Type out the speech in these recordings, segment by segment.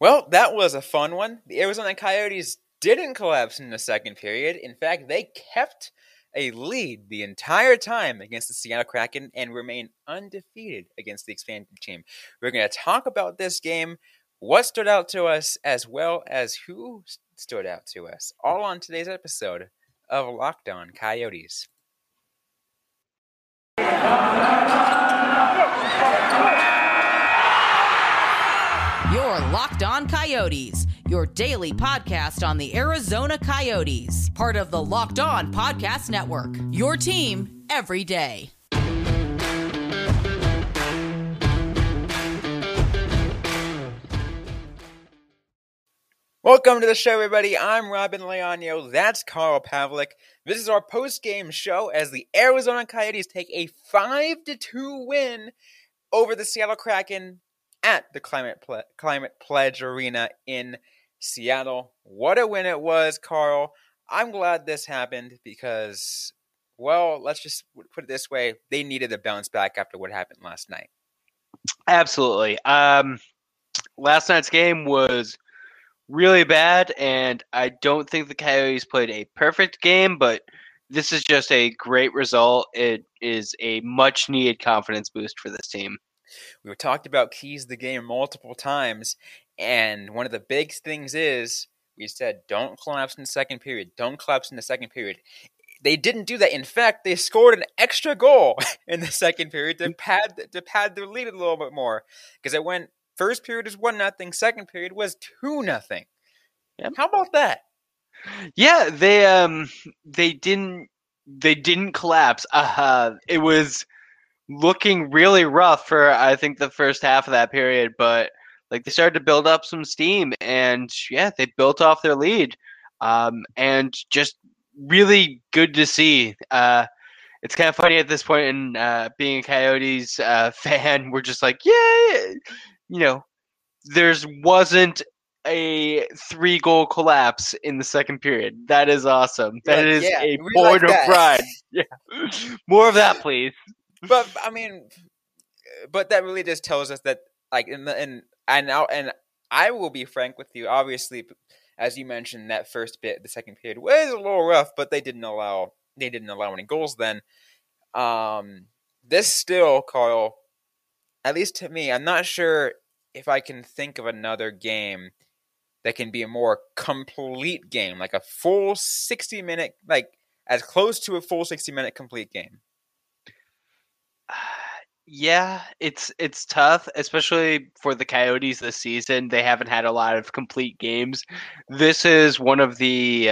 Well, that was a fun one. The Arizona Coyotes didn't collapse in the second period. In fact, they kept a lead the entire time against the Seattle Kraken and remain undefeated against the expansion team. We're going to talk about this game, what stood out to us, as well as who stood out to us, all on today's episode of Locked On Coyotes. Your Locked On Coyotes, your daily podcast on the Arizona Coyotes, part of the Locked On Podcast Network, your team every day. Welcome to the show, everybody. I'm Robin Leonio. That's Carl Pavlik. This is our post-game show as the Arizona Coyotes take a 5-2 win over the Seattle Kraken at the Climate Pledge Arena in Seattle. What a win it was, Carl. I'm glad this happened because, well, let's just put it this way. They needed a bounce back after what happened last night. Absolutely. Last night's game was really bad, and I don't think the Coyotes played a perfect game, but this is just a great result. It is a much-needed confidence boost for this team. We've talked about keys to the game multiple times, and one of the big things is we said don't collapse in the second period. Don't collapse in the second period. They didn't do that. In fact, they scored an extra goal in the second period to pad their lead a little bit more because it went first period was 1-0, second period was 2-0. Yep. How about that? Yeah, they didn't collapse. It was looking really rough for, I think, the first half of that period, but like they started to build up some steam, and yeah, they built off their lead, and just really good to see. It's kind of funny at this point in being a Coyotes fan, we're just like, yeah, you know, there's wasn't a 3-goal collapse in the second period. That is awesome. That is a board of pride. Yeah, more of that, please. But I mean, but that really just tells us that, like, and I will be frank with you. Obviously, as you mentioned, that first bit, the second period was a little rough, but they didn't allow any goals. Then, this still, Carl, at least to me, I'm not sure if I can think of another game that can be a more complete game, like a full 60-minute, like as close to a full 60-minute complete game. Yeah, it's tough, especially for the Coyotes this season. They haven't had a lot of complete games. This is one of the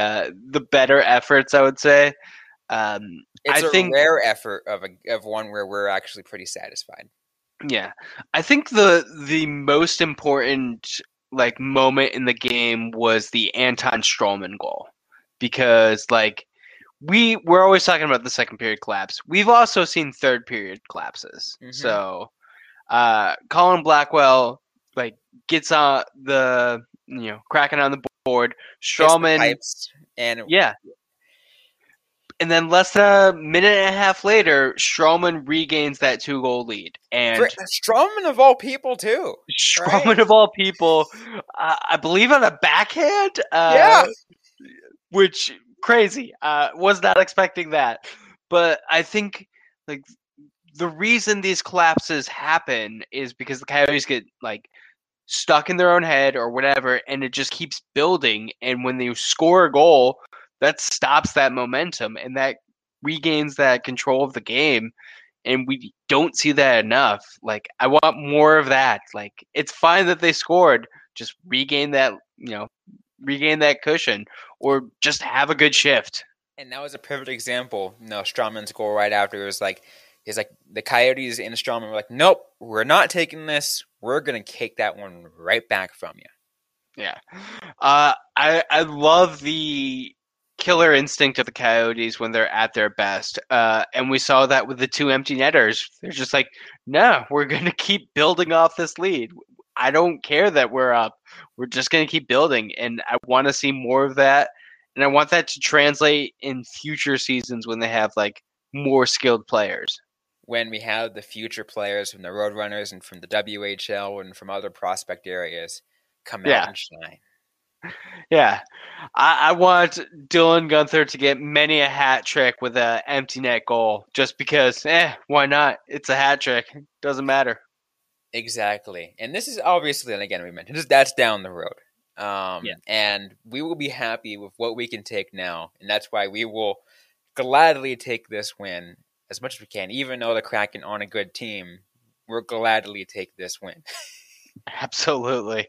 better efforts, I would say. I think rare effort of one where we're actually pretty satisfied. Yeah, I think the most important like moment in the game was the Anton Stralman goal because like. We're always talking about the second period collapse. We've also seen third period collapses. Mm-hmm. So Colin Blackwell like gets on the Kraken on the board. Stralman and then less than a minute and a half later, Stralman regains that 2-goal lead. And Stralman of all people, too. Stralman of all people, I believe on a backhand. Which. Crazy. Was not expecting that. But I think like the reason these collapses happen is because the Coyotes get like stuck in their own head or whatever, and it just keeps building. And when they score a goal, that stops that momentum and that regains that control of the game. And we don't see that enough. Like I want more of that. Like it's fine that they scored. Just regain that, regain that cushion or just have a good shift. And that was a perfect example. Stralman's goal right after it was like, the Coyotes and Stralman were like, nope, we're not taking this. We're going to take that one right back from you. Yeah. I love the killer instinct of the Coyotes when they're at their best. And we saw that with the 2 empty netters. They're just like, no, we're going to keep building off this lead. I don't care that we're up. We're just going to keep building, and I want to see more of that, and I want that to translate in future seasons when they have like more skilled players. When we have the future players from the Roadrunners and from the WHL and from other prospect areas come out and shine. Yeah. I want Dylan Gunther to get many a hat trick with an empty net goal just because, why not? It's a hat trick. It doesn't matter. Exactly. And this is obviously, and again, we mentioned this, that's down the road. And we will be happy with what we can take now. And that's why we will gladly take this win as much as we can. Even though the Kraken aren't a good team, we'll gladly take this win. Absolutely.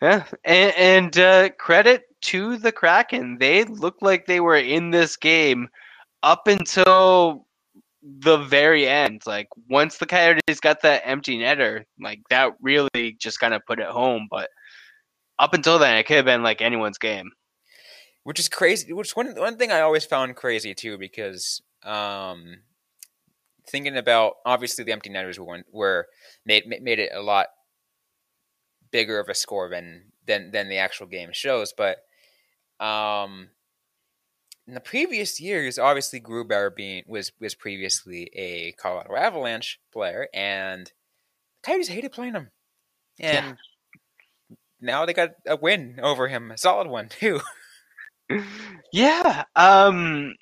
Yeah. And credit to the Kraken. They looked like they were in this game up until the very end. Like, once the Coyotes got that empty netter, like, that really just kind of put it home. But up until then, it could have been like anyone's game. Which is crazy. Which one thing I always found crazy, too, because thinking about, obviously, the empty netters were made it a lot bigger of a score than the actual game shows. But in the previous years, obviously Grubauer was previously a Colorado Avalanche player, and the Coyotes hated playing him. And now they got a win over him, a solid one too. Yeah. I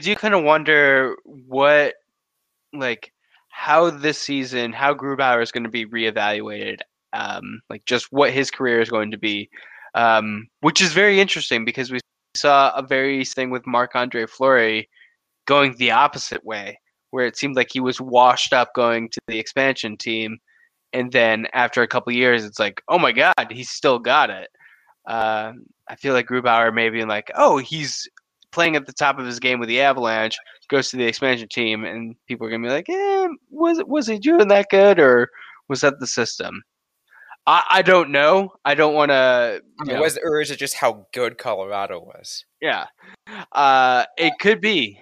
do kind of wonder what, like, how this season, how Grubauer is going to be reevaluated, like just what his career is going to be, which is very interesting because we saw a very thing with Marc-Andre Fleury going the opposite way, where it seemed like he was washed up going to the expansion team. And then after a couple of years, it's like, oh my God, he's still got it. I feel like Grubauer may be like, oh, he's playing at the top of his game with the Avalanche, goes to the expansion team, and people are going to be like, was he doing that good, or was that the system? I don't know. I don't want to... Or is it just how good Colorado was? Yeah. It could be.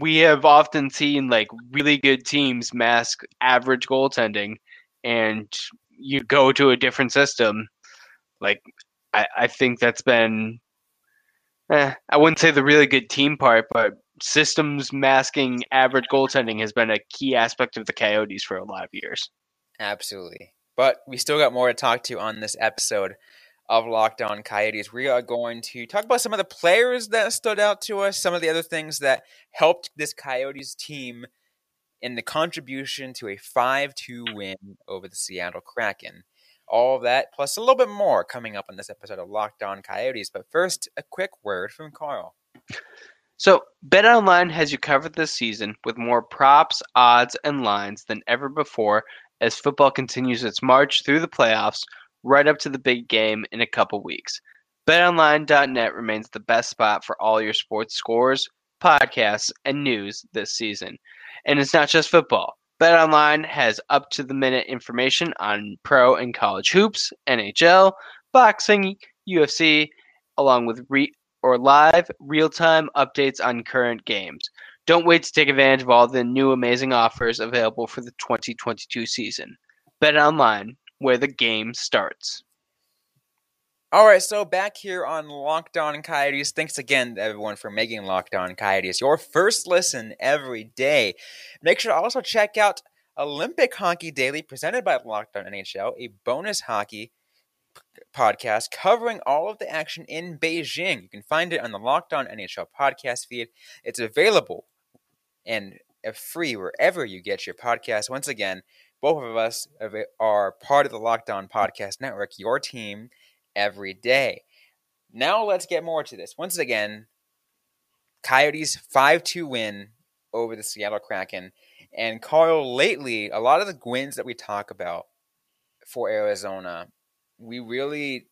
We have often seen, like, really good teams mask average goaltending, and you go to a different system. Like, I think that's been... I wouldn't say the really good team part, but systems masking average goaltending has been a key aspect of the Coyotes for a lot of years. Absolutely. But we still got more to talk to on this episode of Locked On Coyotes. We are going to talk about some of the players that stood out to us, some of the other things that helped this Coyotes team in the contribution to a 5-2 win over the Seattle Kraken. All that, plus a little bit more, coming up on this episode of Locked On Coyotes. But first, a quick word from Carl. So, BetOnline has you covered this season with more props, odds, and lines than ever before as football continues its march through the playoffs right up to the big game in a couple weeks. BetOnline.net remains the best spot for all your sports scores, podcasts, and news this season. And it's not just football. BetOnline has up-to-the-minute information on pro and college hoops, NHL, boxing, UFC, along with live, real-time updates on current games. Don't wait to take advantage of all the new amazing offers available for the 2022 season. BetOnline, where the game starts. All right, so back here on Locked On Coyotes. Thanks again, everyone, for making Locked On Coyotes your first listen every day. Make sure to also check out Olympic Hockey Daily, presented by Locked On NHL, a bonus hockey podcast covering all of the action in Beijing. You can find it on the Locked On NHL podcast feed. It's available and free wherever you get your podcast. Once again, both of us are part of the Locked On Podcast Network, your team every day. Now let's get more to this. Once again, Coyotes 5-2 win over the Seattle Kraken. And Carl, lately, a lot of the wins that we talk about for Arizona, we really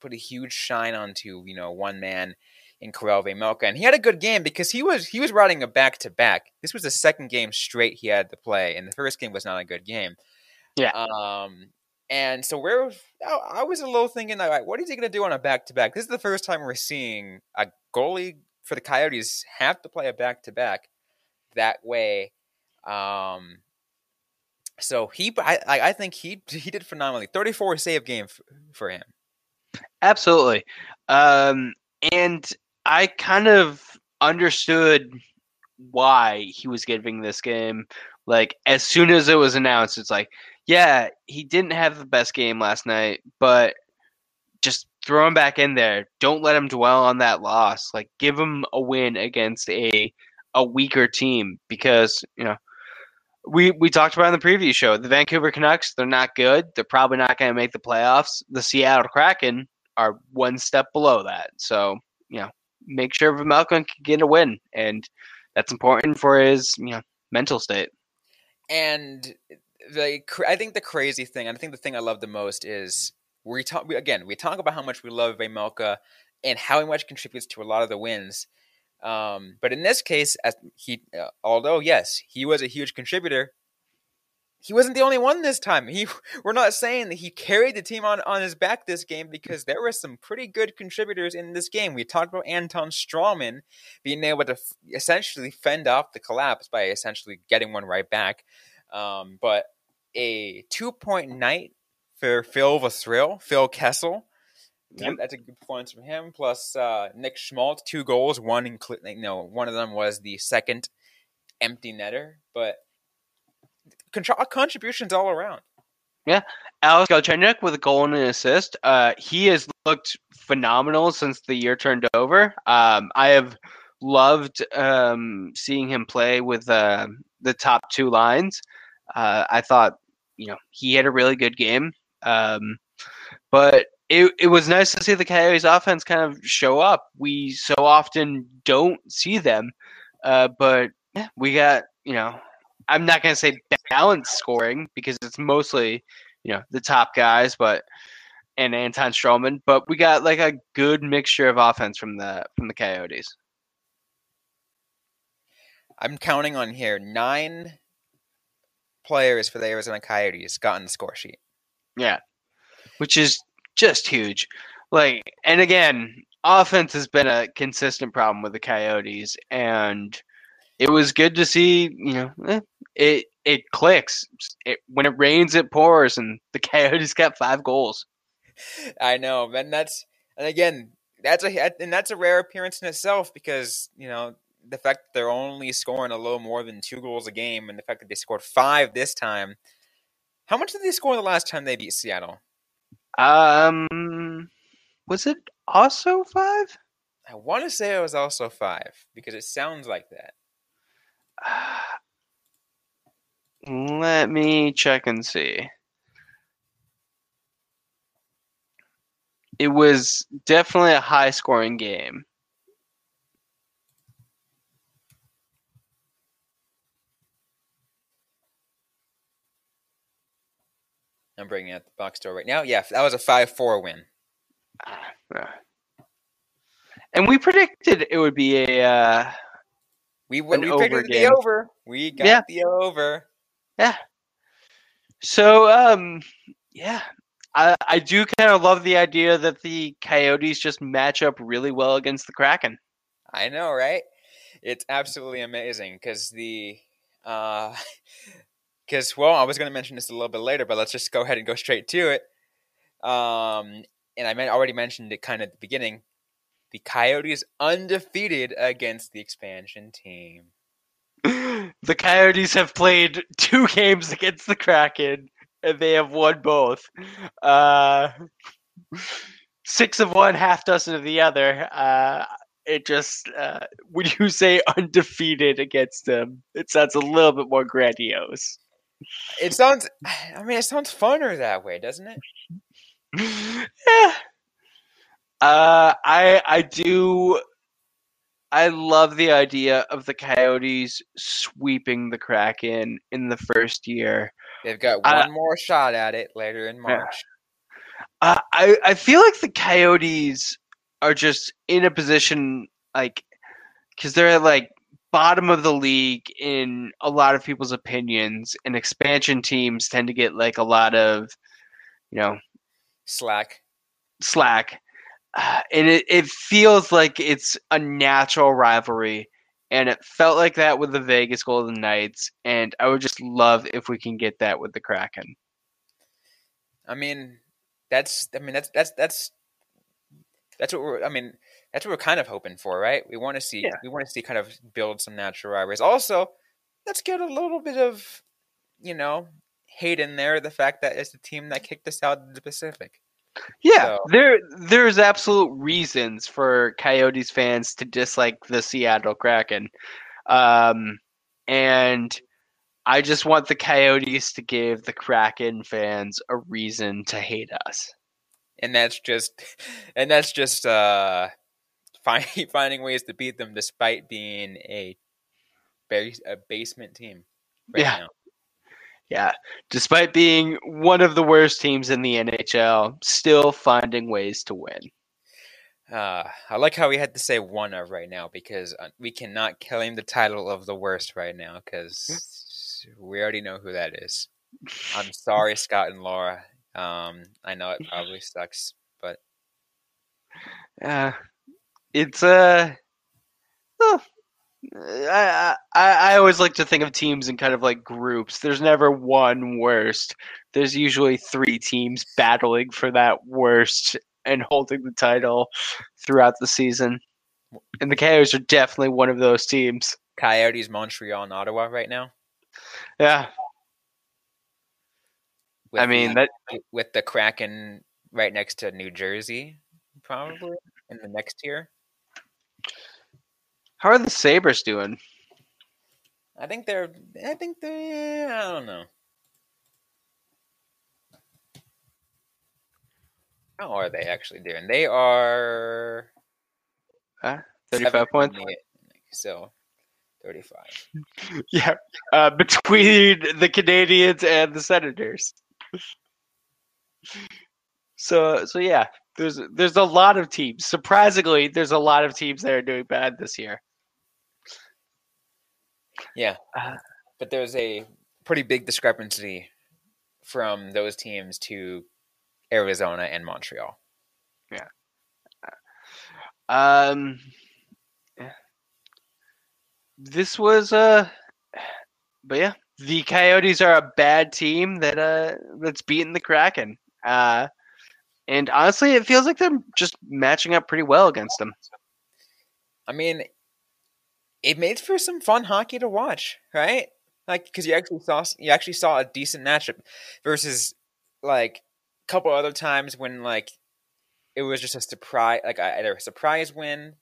put a huge shine onto, one man in Karel Vejmelka. And he had a good game because he was riding a back-to-back. This was the second game straight he had to play, and the first game was not a good game. Yeah. And so I was a little thinking, like, what is he going to do on a back-to-back? This is the first time we're seeing a goalie for the Coyotes have to play a back-to-back that way. So I think he did phenomenally. 34 save game for him. Absolutely. And I kind of understood why he was giving this game. Like, as soon as it was announced, it's like, yeah, he didn't have the best game last night, but just throw him back in there. Don't let him dwell on that loss. Like, give him a win against a weaker team because, you know, we talked about in the preview show, the Vancouver Canucks, they're not good. They're probably not going to make the playoffs. The Seattle Kraken are one step below that. So, you know, make sure Vejmelka can get a win, and that's important for his, you know, mental state. And I think the crazy thing, and I think the thing I love the most is we talk about how much we love Vejmelka and how much contributes to a lot of the wins. But in this case, as although yes, he was a huge contributor, he wasn't the only one this time. We're not saying that he carried the team on his back this game, because there were some pretty good contributors in this game. We talked about Anton Stralman being able to essentially fend off the collapse by essentially getting one right back. But a 2-point night for Phil Kessel. Yep. That's a good performance from him. Plus Nick Schmaltz, 2 goals. One of them was the second empty netter, but contributions all around. Yeah, Alex Galchenyuk with a goal and an assist. He has looked phenomenal since the year turned over. I have loved seeing him play with the top two lines. I thought, you know, he had a really good game, but it was nice to see the Coyotes offense kind of show up. We so often don't see them, but we got, you know, I'm not going to say balanced scoring because it's mostly, you know, the top guys, and Anton Stralman, but we got like a good mixture of offense from the Coyotes. I'm counting on here. 9 players for the Arizona Coyotes got on the score sheet. Yeah, which is just huge. Like, and again, offense has been a consistent problem with the Coyotes, and it was good to see, you know, it clicks. When it rains, it pours, and the Coyotes got 5 goals. I know, man. That's a rare appearance in itself, because, you know, the fact that they're only scoring a little more than 2 goals a game, and the fact that they scored 5 this time. How much did they score the last time they beat Seattle? Was it also 5? I want to say it was also 5 because it sounds like that. Let me check and see. It was definitely a high-scoring game. I'm bringing out the box score right now. Yeah, that was a 5-4 win. And we predicted it would be a we predicted the over. We got the over. Yeah. So, yeah, I do kind of love the idea that the Coyotes just match up really well against the Kraken. I know, right? It's absolutely amazing because well, I was going to mention this a little bit later, but let's just go ahead and go straight to it. And I already mentioned it kind of at the beginning. The Coyotes undefeated against the expansion team. The Coyotes have played 2 games against the Kraken, and they have won both. 6 of one, half dozen of the other. It just, when you say undefeated against them, it sounds a little bit more grandiose. It sounds funner that way, doesn't it? Yeah. I love the idea of the Coyotes sweeping the Kraken in the first year. They've got one more shot at it later in March. I feel like the Coyotes are just in a position, like, because they're at, like, bottom of the league in a lot of people's opinions, and expansion teams tend to get, like, a lot of, you know, slack. And it feels like it's a natural rivalry, and it felt like that with the Vegas Golden Knights, and I would just love if we can get that with the Kraken. That's what we're kind of hoping for, right? We want to see kind of build some natural rivalries. Also, let's get a little bit of, you know, hate in there the fact that it's the team that kicked us out of the Pacific. Yeah, so there's absolute reasons for Coyotes fans to dislike the Seattle Kraken. And I just want the Coyotes to give the Kraken fans a reason to hate us. And that's just finding ways to beat them despite being a basement team right now. Yeah, despite being one of the worst teams in the NHL, still finding ways to win. I like how we had to say one of right now because we cannot claim the title of the worst right now because we already know who that is. I'm sorry, Scott and Laura. I know it probably sucks, but it's I always like to think of teams in kind of like groups. There's never one worst. There's usually three teams battling for that worst and holding the title throughout the season. And the Coyotes are definitely one of those teams. Coyotes, Montreal, and Ottawa right now. Yeah. With the Kraken right next to New Jersey, probably, in the next tier. How are the Sabres doing? I think they're I don't know. How are they actually doing? They are 35 points. So 35. Yeah. Between the Canadians and the Senators. So yeah, there's a lot of teams. Surprisingly, there's a lot of teams that are doing bad this year. Yeah, but there's a pretty big discrepancy from those teams to Arizona and Montreal. Yeah. This was but yeah, the Coyotes are a bad team that's beating the Kraken. And honestly, it feels like they're just matching up pretty well against them. I mean, it made for some fun hockey to watch, right? Like, because you actually saw a decent matchup versus like a couple other times when like it was just a surprise, like either a surprise win,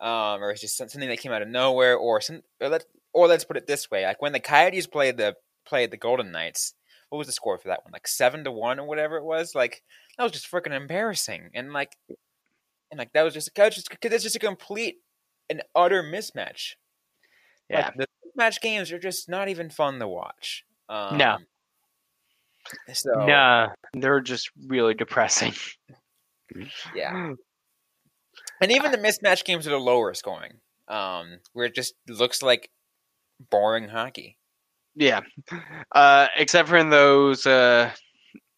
or it's just something that came out of nowhere, or let's put it this way: like when the Coyotes played the Golden Knights. What was the score for that one? Like 7-1 or whatever it was. Like that was just freaking embarrassing, and that was just a complete and utter mismatch. Yeah, like, the mismatch games are just not even fun to watch. No, they're just really depressing. Yeah, and even the mismatch games are the lower scoring, where it just looks like boring hockey. Yeah, except for in those,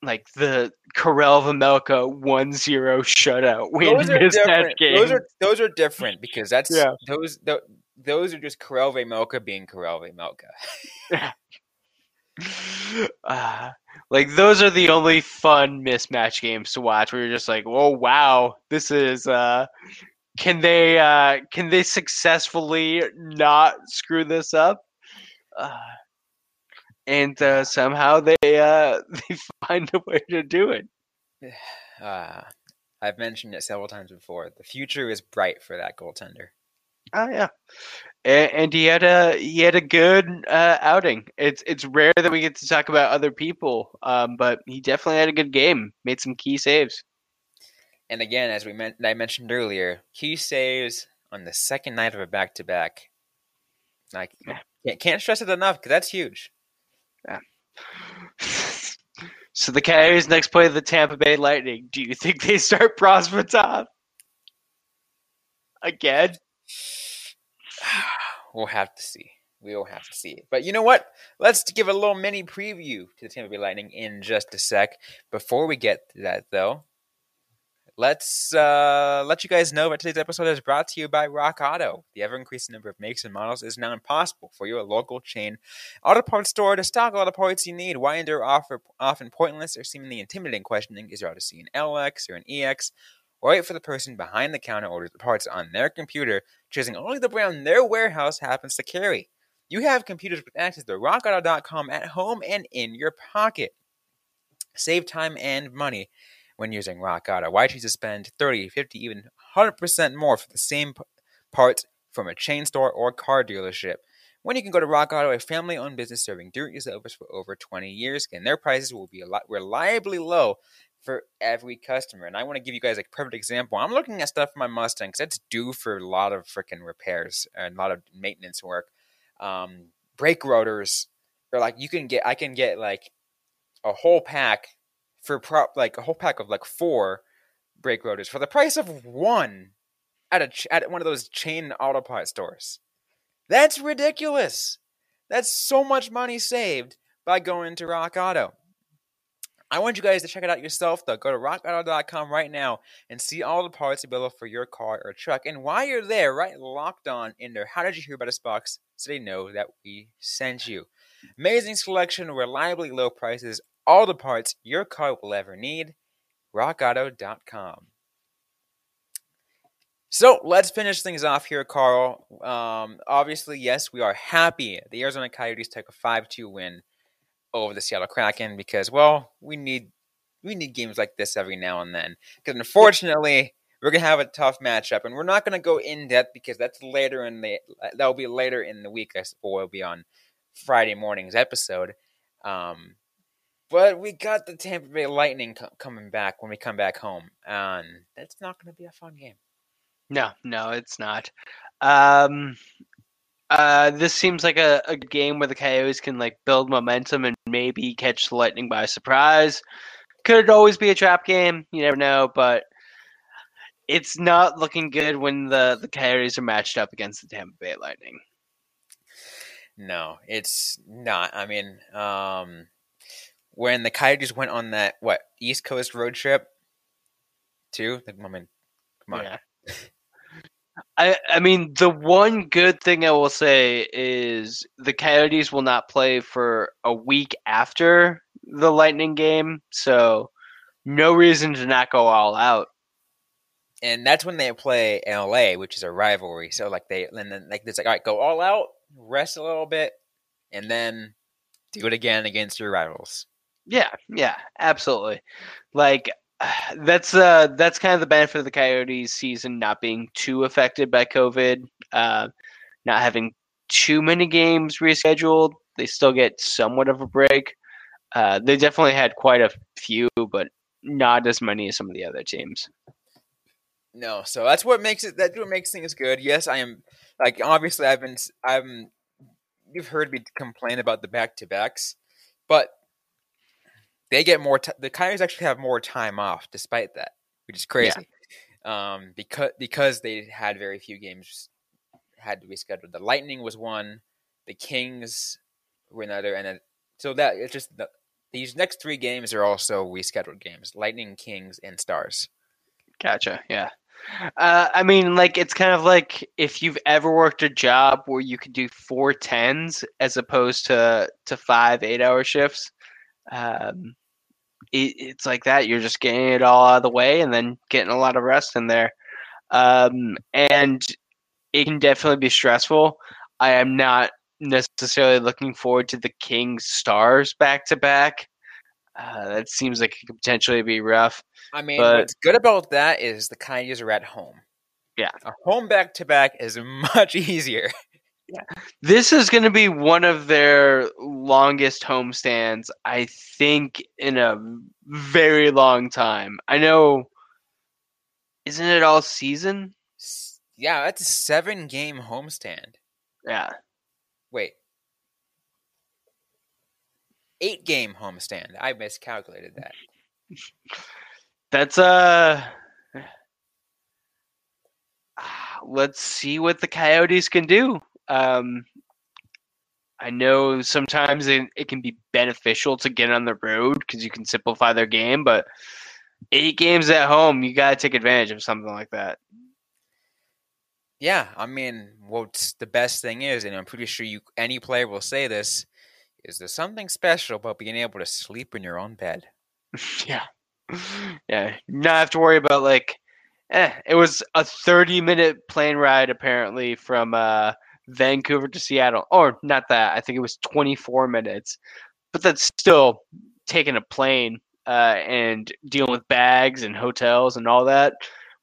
like the Karel Vejmelka 1-0 shutout win mismatch games. Those are different because that's those are just Karel Vejmelka being Karel Vejmelka. Like those are the only fun mismatch games to watch. Where you're just like, oh wow, this is. Can they successfully not screw this up? And somehow they find a way to do it. I've mentioned it several times before. The future is bright for that goaltender. Oh yeah, and he had a good outing. It's rare that we get to talk about other people, but he definitely had a good game. Made some key saves. And again, as I mentioned earlier, key saves on the second night of a back-to-back. Like can't stress it enough because that's huge. Yeah. So the Coyotes next play the Tampa Bay Lightning. Do you think they start Prosvetov again? We'll have to see. We will have to see. But you know what? Let's give a little mini preview to the Tampa Bay Lightning in just a sec. Before we get to that, though, let's let you guys know that today's episode is brought to you by Rock Auto. The ever-increasing number of makes and models is now impossible for your local chain auto parts store to stock all the parts you need. Why endure often pointless or seemingly intimidating questioning? Is your auto an LX or an EX? Or wait for the person behind the counter orders the parts on their computer, choosing only the brand their warehouse happens to carry. you have computers with access to rockauto.com at home and in your pocket. Save time and money when using RockAuto. Why choose to spend 30, 50, even 100% more for the same parts from a chain store or car dealership? When you can go to RockAuto, a family-owned business serving do-it-yourselfers for over 20 years, and their prices will be reliably low for every customer. And I want to give you guys a perfect example. I'm looking at stuff for my Mustang because that's due for a lot of freaking repairs and a lot of maintenance work. Brake rotors are like I can get like a whole pack for a whole pack of 4 brake rotors for the price of one at one of those chain auto parts stores. That's ridiculous. That's so much money saved by going to Rock Auto. I want you guys to check it out yourself, though. Go to rockauto.com right now and see all the parts available for your car or truck. And while you're there, write Locked On in there. How did you hear about us box? So they know that we sent you. Amazing selection, reliably low prices, all the parts your car will ever need. rockauto.com. So let's finish things off here, Carl. Obviously, yes, we are happy. The Arizona Coyotes took a 5-2 win over the Seattle Kraken because, well, we need games like this every now and then. Because unfortunately, we're gonna have a tough matchup, and we're not gonna go in depth because that'll be later in the week, or it'll be on Friday morning's episode. But we got the Tampa Bay Lightning coming back when we come back home, and that's not gonna be a fun game. No, it's not. This seems like a game where the Coyotes can build momentum and maybe catch the Lightning by surprise. Could it always be a trap game? You never know, but it's not looking good when the Coyotes are matched up against the Tampa Bay Lightning. No, it's not. I mean, when the Coyotes went on that, East Coast road trip too? I mean, come on. Yeah. I mean, the one good thing I will say is the Coyotes will not play for a week after the Lightning game, so no reason to not go all out. And that's when they play LA, which is a rivalry. So it's all right, go all out, rest a little bit, and then do it again against your rivals. Yeah, absolutely. That's kind of the benefit of the Coyotes season not being too affected by COVID, not having too many games rescheduled. They still get somewhat of a break. They definitely had quite a few, but not as many as some of the other teams. No, so that's what makes things good. Yes, I am obviously you've heard me complain about the back-to-backs, but they get more. The Coyotes actually have more time off, despite that, which is crazy. Yeah. Because they had very few games had to be scheduled. The Lightning was one, the Kings were another, and these next 3 games are also rescheduled games: Lightning, Kings, and Stars. Gotcha. Yeah. I mean, it's kind of like if you've ever worked a job where you could do 4 10s as opposed to 5 8-hour shifts. It's like that. You're just getting it all out of the way and then getting a lot of rest in there. And it can definitely be stressful. I am not necessarily looking forward to the Kings Stars back-to-back. That seems like it could potentially be rough. I mean, what's good about that is the Coyotes are at home. Yeah. A home back-to-back is much easier. Yeah. This is going to be one of their longest homestands, I think, in a very long time. I know, isn't it all season? Yeah, that's a 7-game homestand. Yeah. Wait. 8-game homestand. I miscalculated that. That's let's see what the Coyotes can do. I know sometimes it can be beneficial to get on the road because you can simplify their game, but 8 games at home, you got to take advantage of something like that. Yeah, I mean, what's the best thing is, and I'm pretty sure any player will say this, is there's something special about being able to sleep in your own bed. Yeah, not have to worry about it was a 30-minute plane ride apparently from Vancouver to Seattle. Or not that. I think it was 24 minutes. But that's still taking a plane and dealing with bags and hotels and all that.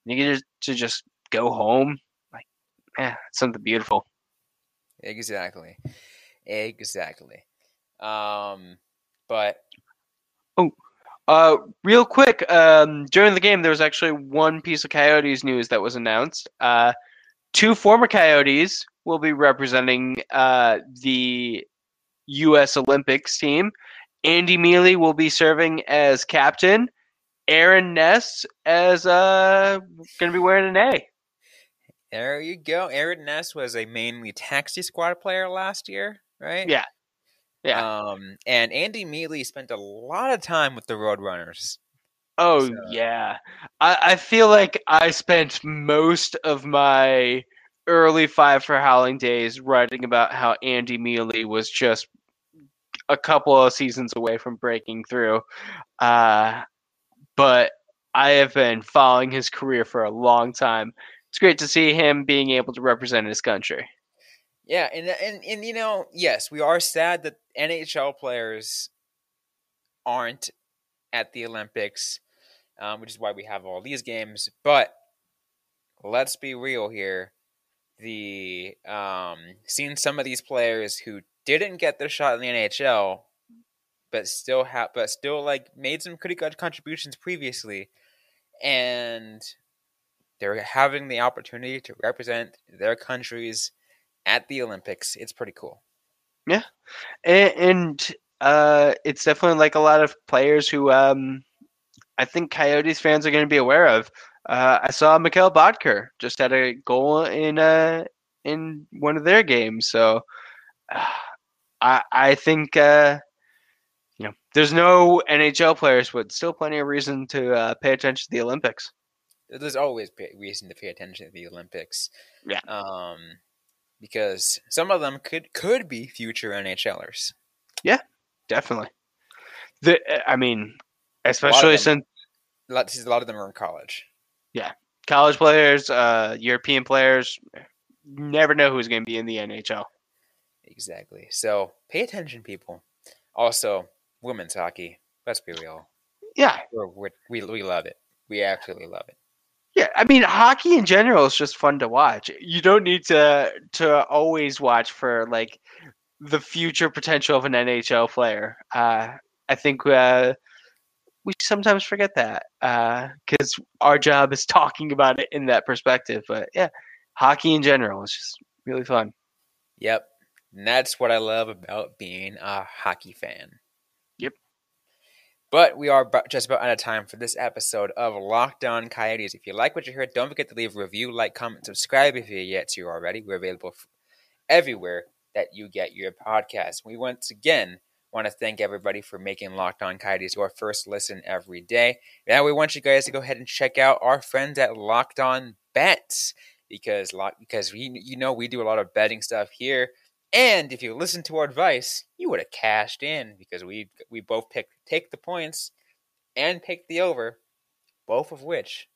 You get to just go home. Like, it's something beautiful. Exactly. Real quick, during the game, there was actually one piece of Coyotes news that was announced. Two former Coyotes will be representing the U.S. Olympics team. Andy Mealy will be serving as captain. Aaron Ness as going to be wearing an A. There you go. Aaron Ness was a mainly taxi squad player last year, right? Yeah. And Andy Mealy spent a lot of time with the Roadrunners. Oh, so. Yeah. I feel like I spent most of my early Five for Howling days writing about how Andy Mealy was just a couple of seasons away from breaking through. But I have been following his career for a long time. It's great to see him being able to represent his country. Yeah, and you know, yes, we are sad that NHL players aren't at the Olympics, which is why we have all these games. But let's be real here. The seen some of these players who didn't get their shot in the NHL, but still made some pretty good contributions previously, and they're having the opportunity to represent their countries at the Olympics. It's pretty cool. Yeah, and it's definitely like a lot of players who I think Coyotes fans are going to be aware of. I saw Mikkel Bodker just had a goal in one of their games, so I think. There's no NHL players, but still plenty of reason to pay attention to the Olympics. There's always reason to pay attention to the Olympics. Yeah. Because some of them could be future NHLers. Yeah, definitely. Especially since... A lot of them are in college. Yeah. College players, European players, never know who's going to be in the NHL. Exactly. So pay attention, people. Also... women's hockey. Let's be real. Yeah, we love it. We absolutely love it. Yeah, I mean, hockey in general is just fun to watch. You don't need to always watch for like the future potential of an NHL player. I think we sometimes forget that because our job is talking about it in that perspective. But yeah, hockey in general is just really fun. Yep, and that's what I love about being a hockey fan. But we are just about out of time for this episode of Locked On Coyotes. If you like what you heard, don't forget to leave a review, like, comment, subscribe if you're yet to already. We're available everywhere that you get your podcast. We once again want to thank everybody for making Locked On Coyotes your first listen every day. Now we want you guys to go ahead and check out our friends at Locked On Bets because you know we do a lot of betting stuff here. And if you listen to our advice, you would have cashed in because we both take the points and pick the over, both of which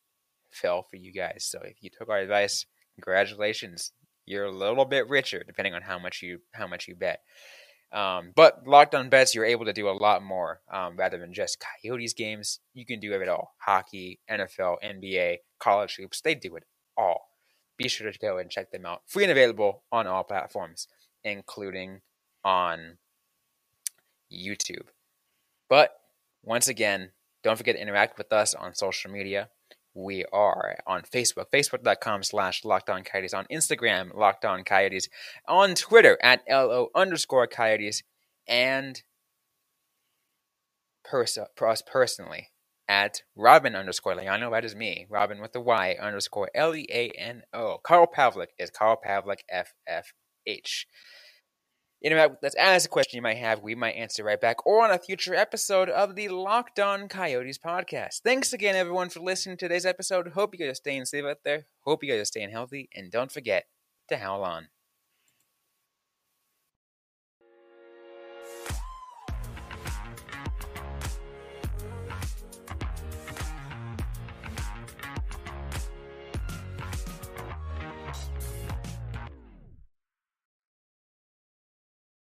fell for you guys. So if you took our advice, congratulations. You're a little bit richer depending on how much you bet. But Locked On Bets, you're able to do a lot more rather than just Coyotes games. You can do it all. Hockey, NFL, NBA, college hoops, they do it all. Be sure to go and check them out. Free and available on all platforms, including on YouTube. But once again, don't forget to interact with us on social media. We are on Facebook, facebook.com/LockedOnCoyotes, on Instagram, LockedOnCoyotes, on Twitter at LO_Coyotes, and for us personally at Robin_Leano. That is me, Robin with the Y _LEANO. Carl Pavlik is Carl Pavlik FF. Let's ask a question you might have. We might answer right back or on a future episode of the Locked On Coyotes podcast. Thanks again, everyone, for listening to today's episode. Hope you guys are staying safe out there. Hope you guys are staying healthy. And don't forget to howl on.